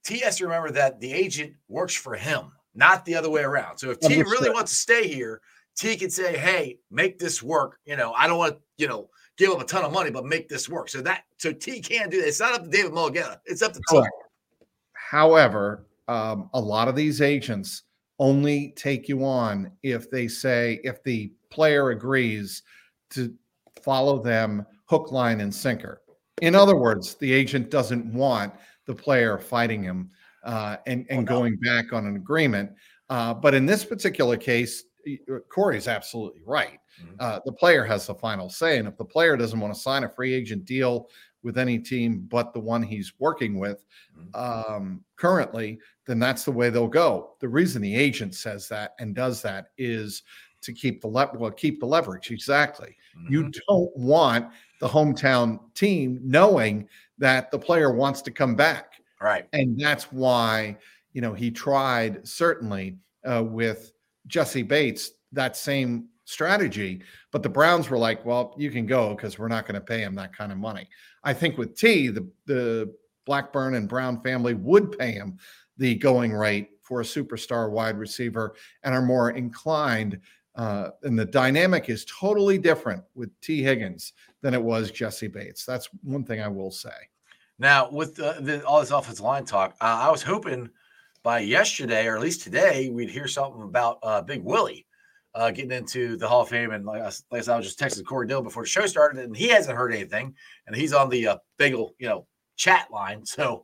T has to remember that the agent works for him, not the other way around. So if T really wants to stay here, T can say, hey, make this work. I don't want to, give him a ton of money, but make this work. So T can do that. It's not up to David Mulligan. It's up to T. However, a lot of these agents only take you on if the player agrees to follow them hook, line, and sinker. In other words, the agent doesn't want the player fighting him going back on an agreement. But in this particular case, Corey's absolutely right. Mm-hmm. The player has the final say. And if the player doesn't want to sign a free agent deal with any team but the one he's working with currently, then that's the way they'll go. The reason the agent says that and does that is to keep the leverage. Exactly. Mm-hmm. You don't want the hometown team knowing that the player wants to come back. Right. And that's why, he tried certainly with Jesse Bates, that same strategy, but the Browns were like, well, you can go because we're not going to pay him that kind of money. I think with T, the Blackburn and Brown family would pay him the going rate for a superstar wide receiver and are more inclined. And the dynamic is totally different with T. Higgins than it was Jesse Bates. That's one thing I will say. Now, with all this offensive line talk, I was hoping by yesterday or at least today we'd hear something about Big Willie getting into the Hall of Fame. And like I was just texting Corey Dillon before the show started, and he hasn't heard anything. And he's on the Bagel, chat line. So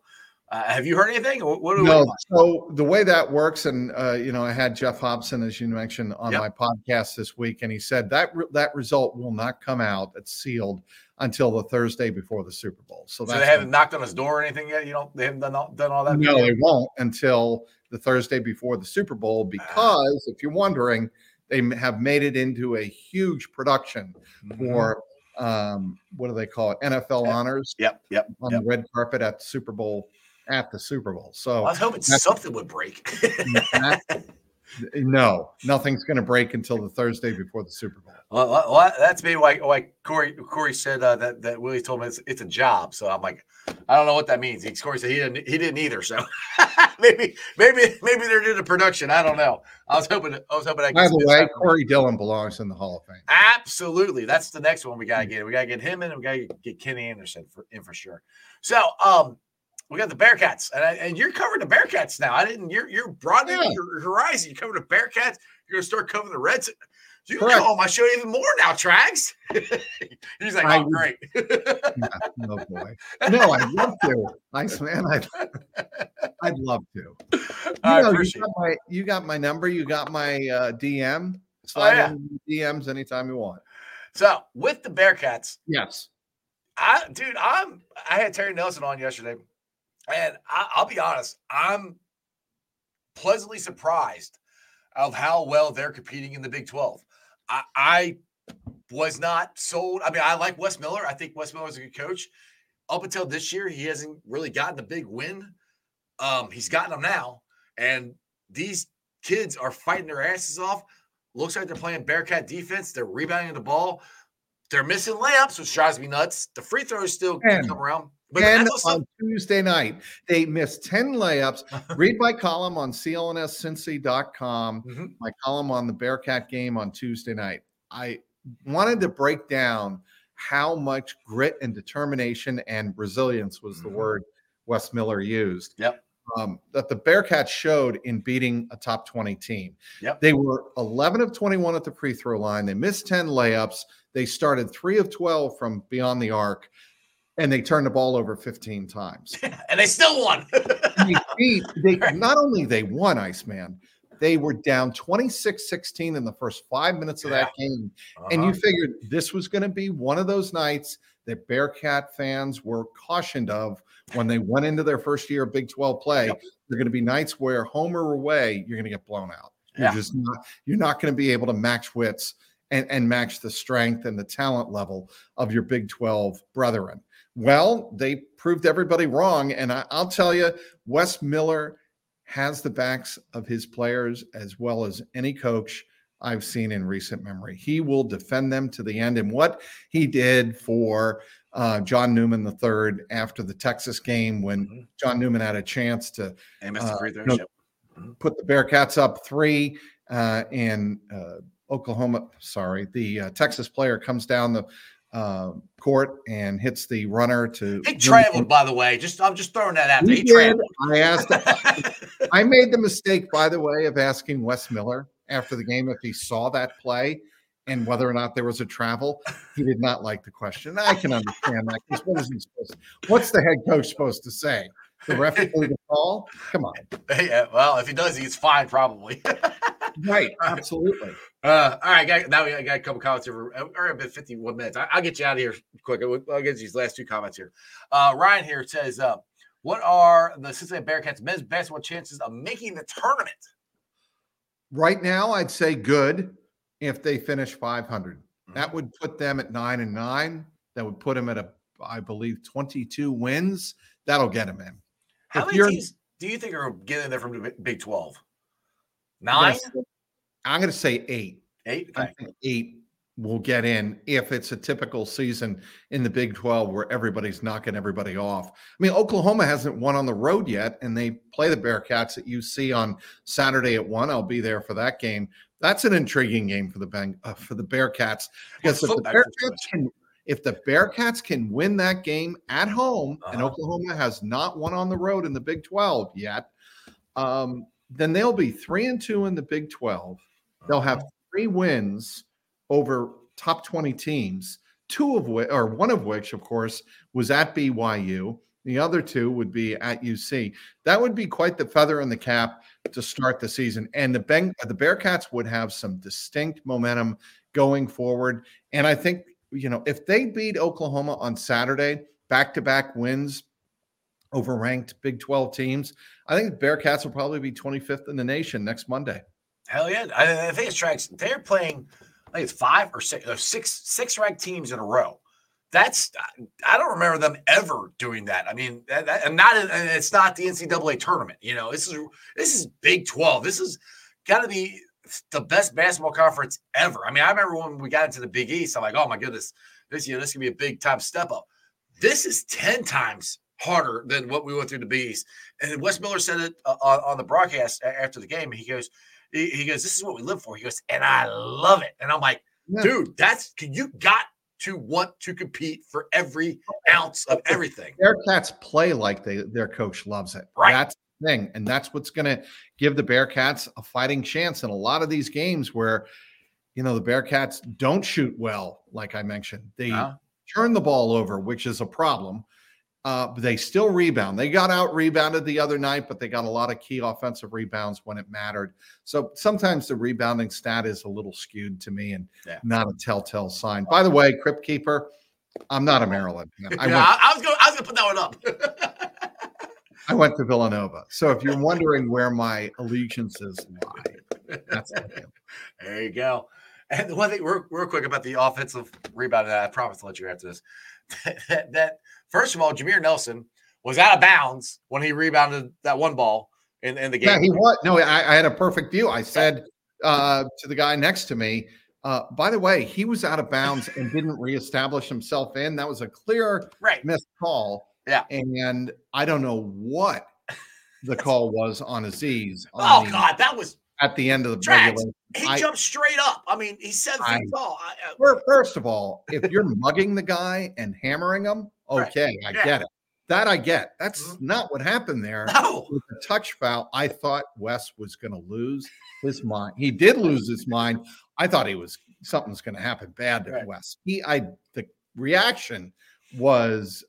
have you heard anything? So the way that works, and I had Jeff Hobson, as you mentioned, on my podcast this week, and he said that that result will not come out; it's sealed until the Thursday before the Super Bowl. So they haven't knocked on his door or anything yet. They haven't done all that. No, they won't until the Thursday before the Super Bowl, because if you're wondering, they have made it into a huge production for. What do they call it? NFL honors. Yep. On the red carpet at the Super Bowl. So I was hoping something would break. No, nothing's going to break until the Thursday before the Super Bowl. Well, that's maybe why Corey said that Willie told me it's a job. So I'm like, I don't know what that means. Corey said he didn't either. So maybe they're doing a production. I don't know. I was hoping. By the way, Corey Dillon belongs in the Hall of Fame. Absolutely, that's the next one we got to get. We got to get him in. And we got to get Kenny Anderson for sure. So we got the Bearcats, and you're covering the Bearcats now. You're broadening your horizon. You cover the Bearcats. You're gonna start covering the Reds. You can call my show even more now, Trags. He's like, oh, great. No boy. No, I'd love to. Nice man. I'd love to. You got my number. You got my DM. Slide in DMs anytime you want. So with the Bearcats, yes, I had Terry Nelson on yesterday. And I'll be honest, I'm pleasantly surprised of how well they're competing in the Big 12. I was not sold. I mean, I like Wes Miller. I think Wes Miller is a good coach. Up until this year, he hasn't really gotten a big win. He's gotten them now. And these kids are fighting their asses off. Looks like they're playing Bearcat defense. They're rebounding the ball. They're missing layups, which drives me nuts. The free throws still come around. But on Tuesday night, they missed 10 layups. Read my column on clnscincy.com, my column on the Bearcat game on Tuesday night. I wanted to break down how much grit and determination and resilience was the word Wes Miller used. Yep. That the Bearcats showed in beating a top 20 team. Yep. They were 11 of 21 at the free throw line. They missed 10 layups. They started 3 of 12 from beyond the arc, and they turned the ball over 15 times. And they still won. Not only they won, Iceman, they were down 26-16 in the first 5 minutes of that game. And you figured this was going to be one of those nights that Bearcat fans were cautioned of when they went into their first year of Big 12 play. Yep. They're going to be nights where, home or away, you're going to get blown out. You're not going to be able to match wits and match the strength and the talent level of your Big 12 brethren. Well, they proved everybody wrong. And I'll tell you, Wes Miller has the backs of his players as well as any coach I've seen in recent memory. He will defend them to the end. And what he did for John Newman III after the Texas game, when John Newman had a chance to put the Bearcats up 3 the Texas player comes down the court and hits the runner to. He traveled, by the way. I'm just throwing that out there. He traveled. I made the mistake, by the way, of asking Wes Miller after the game if he saw that play and whether or not there was a travel. He did not like the question. I can understand that. What's the head coach supposed to say? The ref blew the call? Come on. Yeah, well, if he does, he gets fined probably. Right, absolutely. All right, now we got a couple comments here. We're at 51 minutes. I'll get you out of here quick. I'll get these last two comments here. Ryan here says, what are the Cincinnati Bearcats men's basketball chances of making the tournament? Right now, I'd say good if they finish 500. That would put them at 9-9. That would put them at, I believe, 22 wins. That'll get them in. How many teams do you think are getting there from the Big 12? 9? I'm going to say 8. 8? Okay. I think 8 will get in if it's a typical season in the Big 12 where everybody's knocking everybody off. I mean, Oklahoma hasn't won on the road yet, and they play the Bearcats at UC on Saturday at 1. I'll be there for that game. That's an intriguing game for the Bearcats. Because if the Bearcats can win that game at home, and Oklahoma has not won on the road in the Big 12 yet, then they'll be 3-2 in the Big 12. They'll have 3 wins over top 20 teams, one of which, of course, was at BYU. The other 2 would be at UC. That would be quite the feather in the cap to start the season. And the Bearcats would have some distinct momentum going forward. And I think, if they beat Oklahoma on Saturday, back-to-back wins over ranked Big 12 teams, I think the Bearcats will probably be 25th in the nation next Monday. Hell yeah. I think it's tracks. They're playing, I think it's 5 or 6 ranked teams in a row. That's, I don't remember them ever doing that. I mean, it's not the NCAA tournament. This is Big 12. This is got to be the best basketball conference ever. I mean, I remember when we got into the Big East, I'm like, oh my goodness, this could be a big time step up. This is 10 times harder than what we went through the Big East. And Wes Miller said it on the broadcast after the game. He goes, this is what we live for. He goes, and I love it. And I'm like, dude, you got to want to compete for every ounce of everything. Bearcats play like their coach loves it. Right. That's the thing. And that's what's going to give the Bearcats a fighting chance in a lot of these games where, the Bearcats don't shoot well, like I mentioned. They turn the ball over, which is a problem. They still rebound. They got out-rebounded the other night, but they got a lot of key offensive rebounds when it mattered. So sometimes the rebounding stat is a little skewed to me and not a telltale sign. By the way, Crypt Keeper, I'm not a Maryland fan. I was going to put that one up. I went to Villanova. So if you're wondering where my allegiances lie, that's what I do. There you go. And the one thing real quick about the offensive rebound, I promise I'll let you after this, that first of all, Jameer Nelson was out of bounds when he rebounded that one ball in the game. Yeah, he was. No, I had a perfect deal. I said to the guy next to me, by the way, he was out of bounds and didn't reestablish himself in. That was a clear missed call. Yeah. And I don't know what the call was on Aziz. Oh, God, that was at the end of the regulation. He jumped straight up. I mean, he said things all. First of all, if you're mugging the guy and hammering him, okay, I get it. That I get. That's not what happened there. No. With the touch foul, I thought Wes was going to lose his mind. He did lose his mind. I thought he was something's going to happen bad to Wes. The reaction was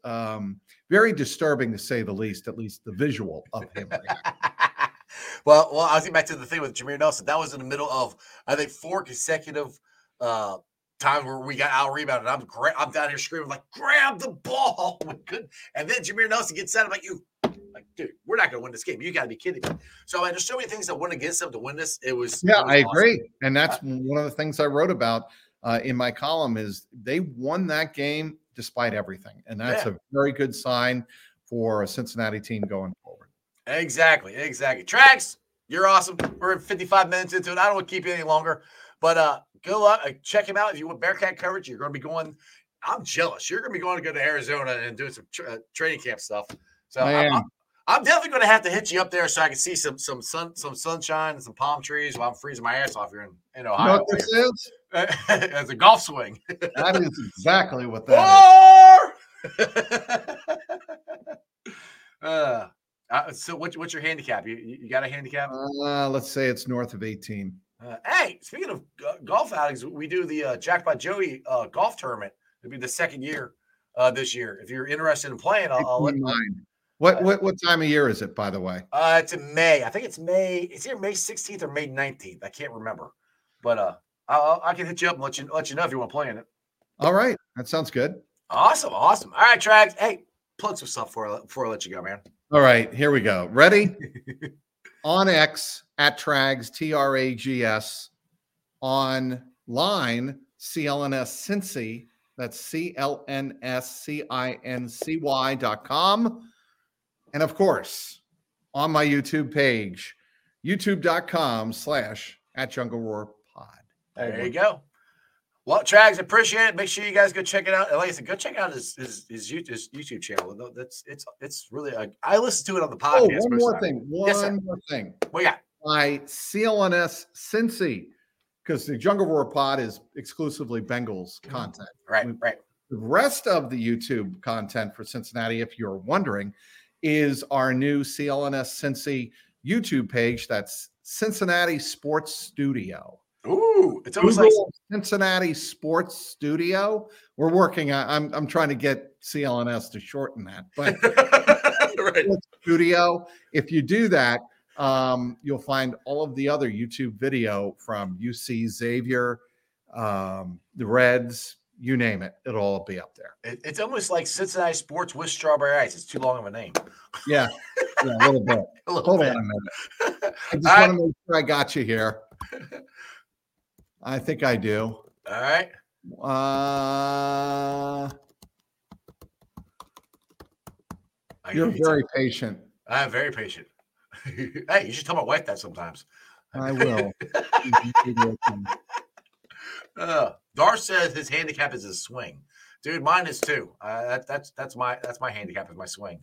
very disturbing, to say the least, at least the visual of him. Well, I was getting back to the thing with Jameer Nelson. That was in the middle of, I think, four consecutive times where we got out rebounded. I'm down here screaming like, grab the ball. And then Jameer Nelson gets out. I'm like, dude, we're not going to win this game. You got to be kidding me. So there's so many things that went against them to win this. It was awesome. Agree. And that's one of the things I wrote about in my column is they won that game despite everything. And that's a very good sign for a Cincinnati team going forward. Exactly. Trax, you're awesome. We're 55 minutes into it. I don't want to keep you any longer, but good luck. Check him out. If you want Bearcat coverage, you're going to be going. I'm jealous. You're going to be going to go to Arizona and doing some training camp stuff. So I'm definitely going to have to hit you up there so I can see some sunshine and some palm trees while I'm freezing my ass off here in Ohio. You know what this is? As a golf swing. That is exactly what that is. So what's your handicap? You got a handicap? Let's say it's north of 18. Hey, speaking of golf outings, we do the Jackpot Joey golf tournament. It'll be the second year this year. If you're interested in playing, I'll let you know. What time of year is it, by the way? It's in May. I think it's May. It's either May 16th or May 19th. I can't remember, but I can hit you up and let you know if you want to play in it. All right, that sounds good. Awesome. All right, Trags. Hey, plug some stuff before I let you go, man. All right, here we go. Ready? On X at Trags, TRAGS. Online, CLNS Cincy. That's CLNSCINCY.com. And of course, on my YouTube page, youtube.com/@JungleRoarPod. There you go. Well, Trags, appreciate it. Make sure you guys go check it out. And like I said, go check out his YouTube channel. It's really I listen to it on the podcast. Oh, one more thing. What you got? My CLNS Cincy, because the Jungle Roar Pod is exclusively Bengals content. Right. The rest of the YouTube content for Cincinnati, if you're wondering, is our new CLNS Cincy YouTube page. That's Cincinnati Sports Studio. Ooh, it's always like Cincinnati Sports Studio. We're working on. I'm trying to get CLNS to shorten that, but Sports Studio. If you do that, you'll find all of the other YouTube video from UC Xavier, the Reds. You name it, it'll all be up there. It's almost like Cincinnati Sports with Strawberry Ice. It's too long of a name. Yeah, a little bit. Hold on a minute. I just want to make sure I got you here. I think I do. All right. You're very patient. I'm very patient. Hey, you should tell my wife that sometimes. I will. Dar says his handicap is his swing. Dude, mine is too. That's my handicap is my swing.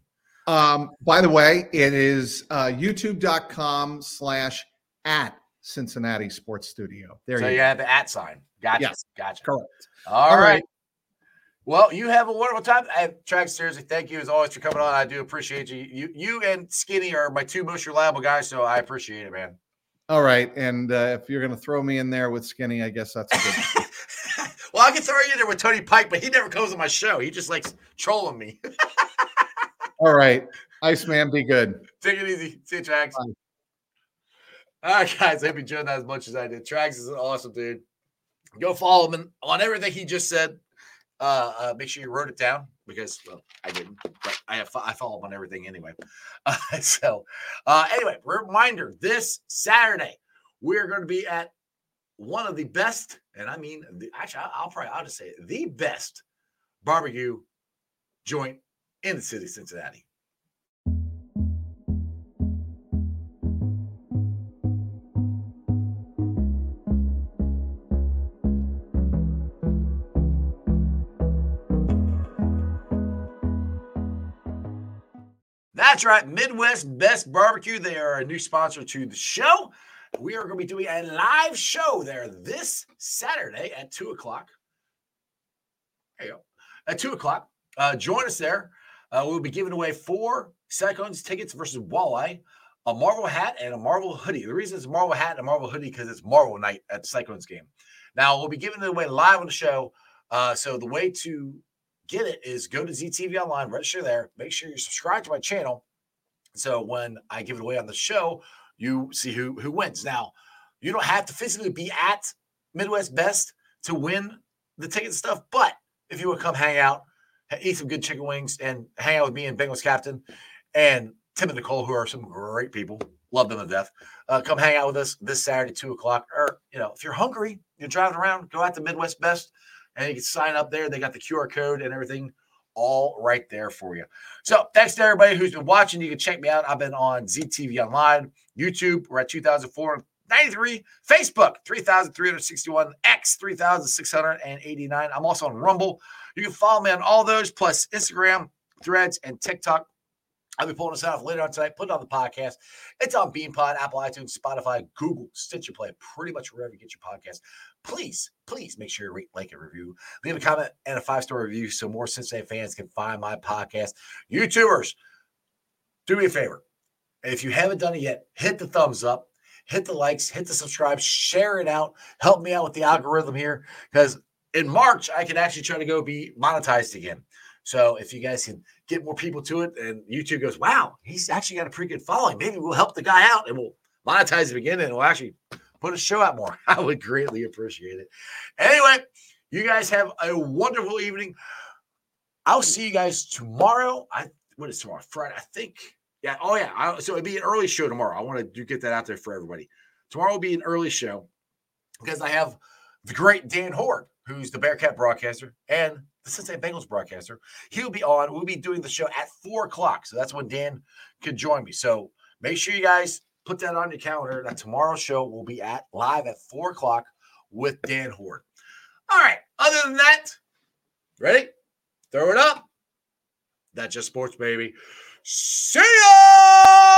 By the way, it is youtube.com/@ Cincinnati Sports Studio. So you have the at sign. Gotcha. Yes. Gotcha. Correct. All right. Well, you have a wonderful time. Trax, seriously, thank you as always for coming on. I do appreciate you. You and Skinny are my two most reliable guys, so I appreciate it, man. All right, and if you're going to throw me in there with Skinny, I guess that's a good one. Well, I can throw you in there with Tony Pike, but he never comes on my show. He just likes trolling me. All right. Iceman, be good. Take it easy. See you, Trax. Bye. All right, guys, I hope you enjoyed that as much as I did. Trax is an awesome dude. Go follow him on everything he just said. Make sure you wrote it down because, well, I didn't. But I follow up on everything anyway. Anyway, reminder, this Saturday, we're going to be at one of the best, and I mean, I'll just say it, the best barbecue joint in the city of Cincinnati. That's right, Midwest Best Barbecue. They are a new sponsor to the show. We are going to be doing a live show there this Saturday at 2 o'clock. There you go. At 2 o'clock. Join us there. We'll be giving away 4 Cyclones tickets versus Walleye, a Marvel hat, and a Marvel hoodie. The reason it's a Marvel hat and a Marvel hoodie because it's Marvel night at the Cyclones game. Now, we'll be giving it away live on the show. So the way to get it is go to ZTV online, register there, make sure you're subscribed to my channel. So when I give it away on the show, you see who wins. Now, you don't have to physically be at Midwest Best to win the ticket and stuff, but if you would come hang out, eat some good chicken wings, and hang out with me and Bengals captain and Tim and Nicole, who are some great people, love them to death. Come hang out with us this Saturday, 2 o'clock. Or, you know, if you're hungry, you're driving around, go out to Midwest Best, and you can sign up there. They got the QR code and everything all right there for you. So thanks to everybody who's been watching. You can check me out. I've been on ZTV Online, YouTube. We're at 2,493. Facebook, 3,361. X, 3,689. I'm also on Rumble. You can follow me on all those, plus Instagram, Threads, and TikTok. I'll be pulling this out later on tonight, putting it on the podcast. It's on BeanPod, Apple, iTunes, Spotify, Google, Stitcher Play, pretty much wherever you get your podcast. Please, please make sure you rate, like, and review. Leave a comment and a 5-star review so more Cincinnati fans can find my podcast. YouTubers, do me a favor. If you haven't done it yet, hit the thumbs up, hit the likes, hit the subscribe, share it out. Help me out with the algorithm here because in March, I can actually try to go be monetized again. So if you guys can get more people to it and YouTube goes, wow, he's actually got a pretty good following. Maybe we'll help the guy out and we'll monetize him again and we'll actually put a show out more. I would greatly appreciate it. Anyway, you guys have a wonderful evening. I'll see you guys tomorrow. What is tomorrow? Friday, I think. Yeah. Oh, yeah. So it'd be an early show tomorrow. I want to get that out there for everybody. Tomorrow will be an early show because I have the great Dan Horde, who's the Bearcat broadcaster, and the Cincinnati Bengals broadcaster. He'll be on. We'll be doing the show at 4 o'clock. So that's when Dan can join me. So make sure you guys put that on your calendar. That tomorrow's show will be at live at 4 o'clock with Dan Horde. All right. Other than that, ready? Throw it up. That's just sports, baby. See ya!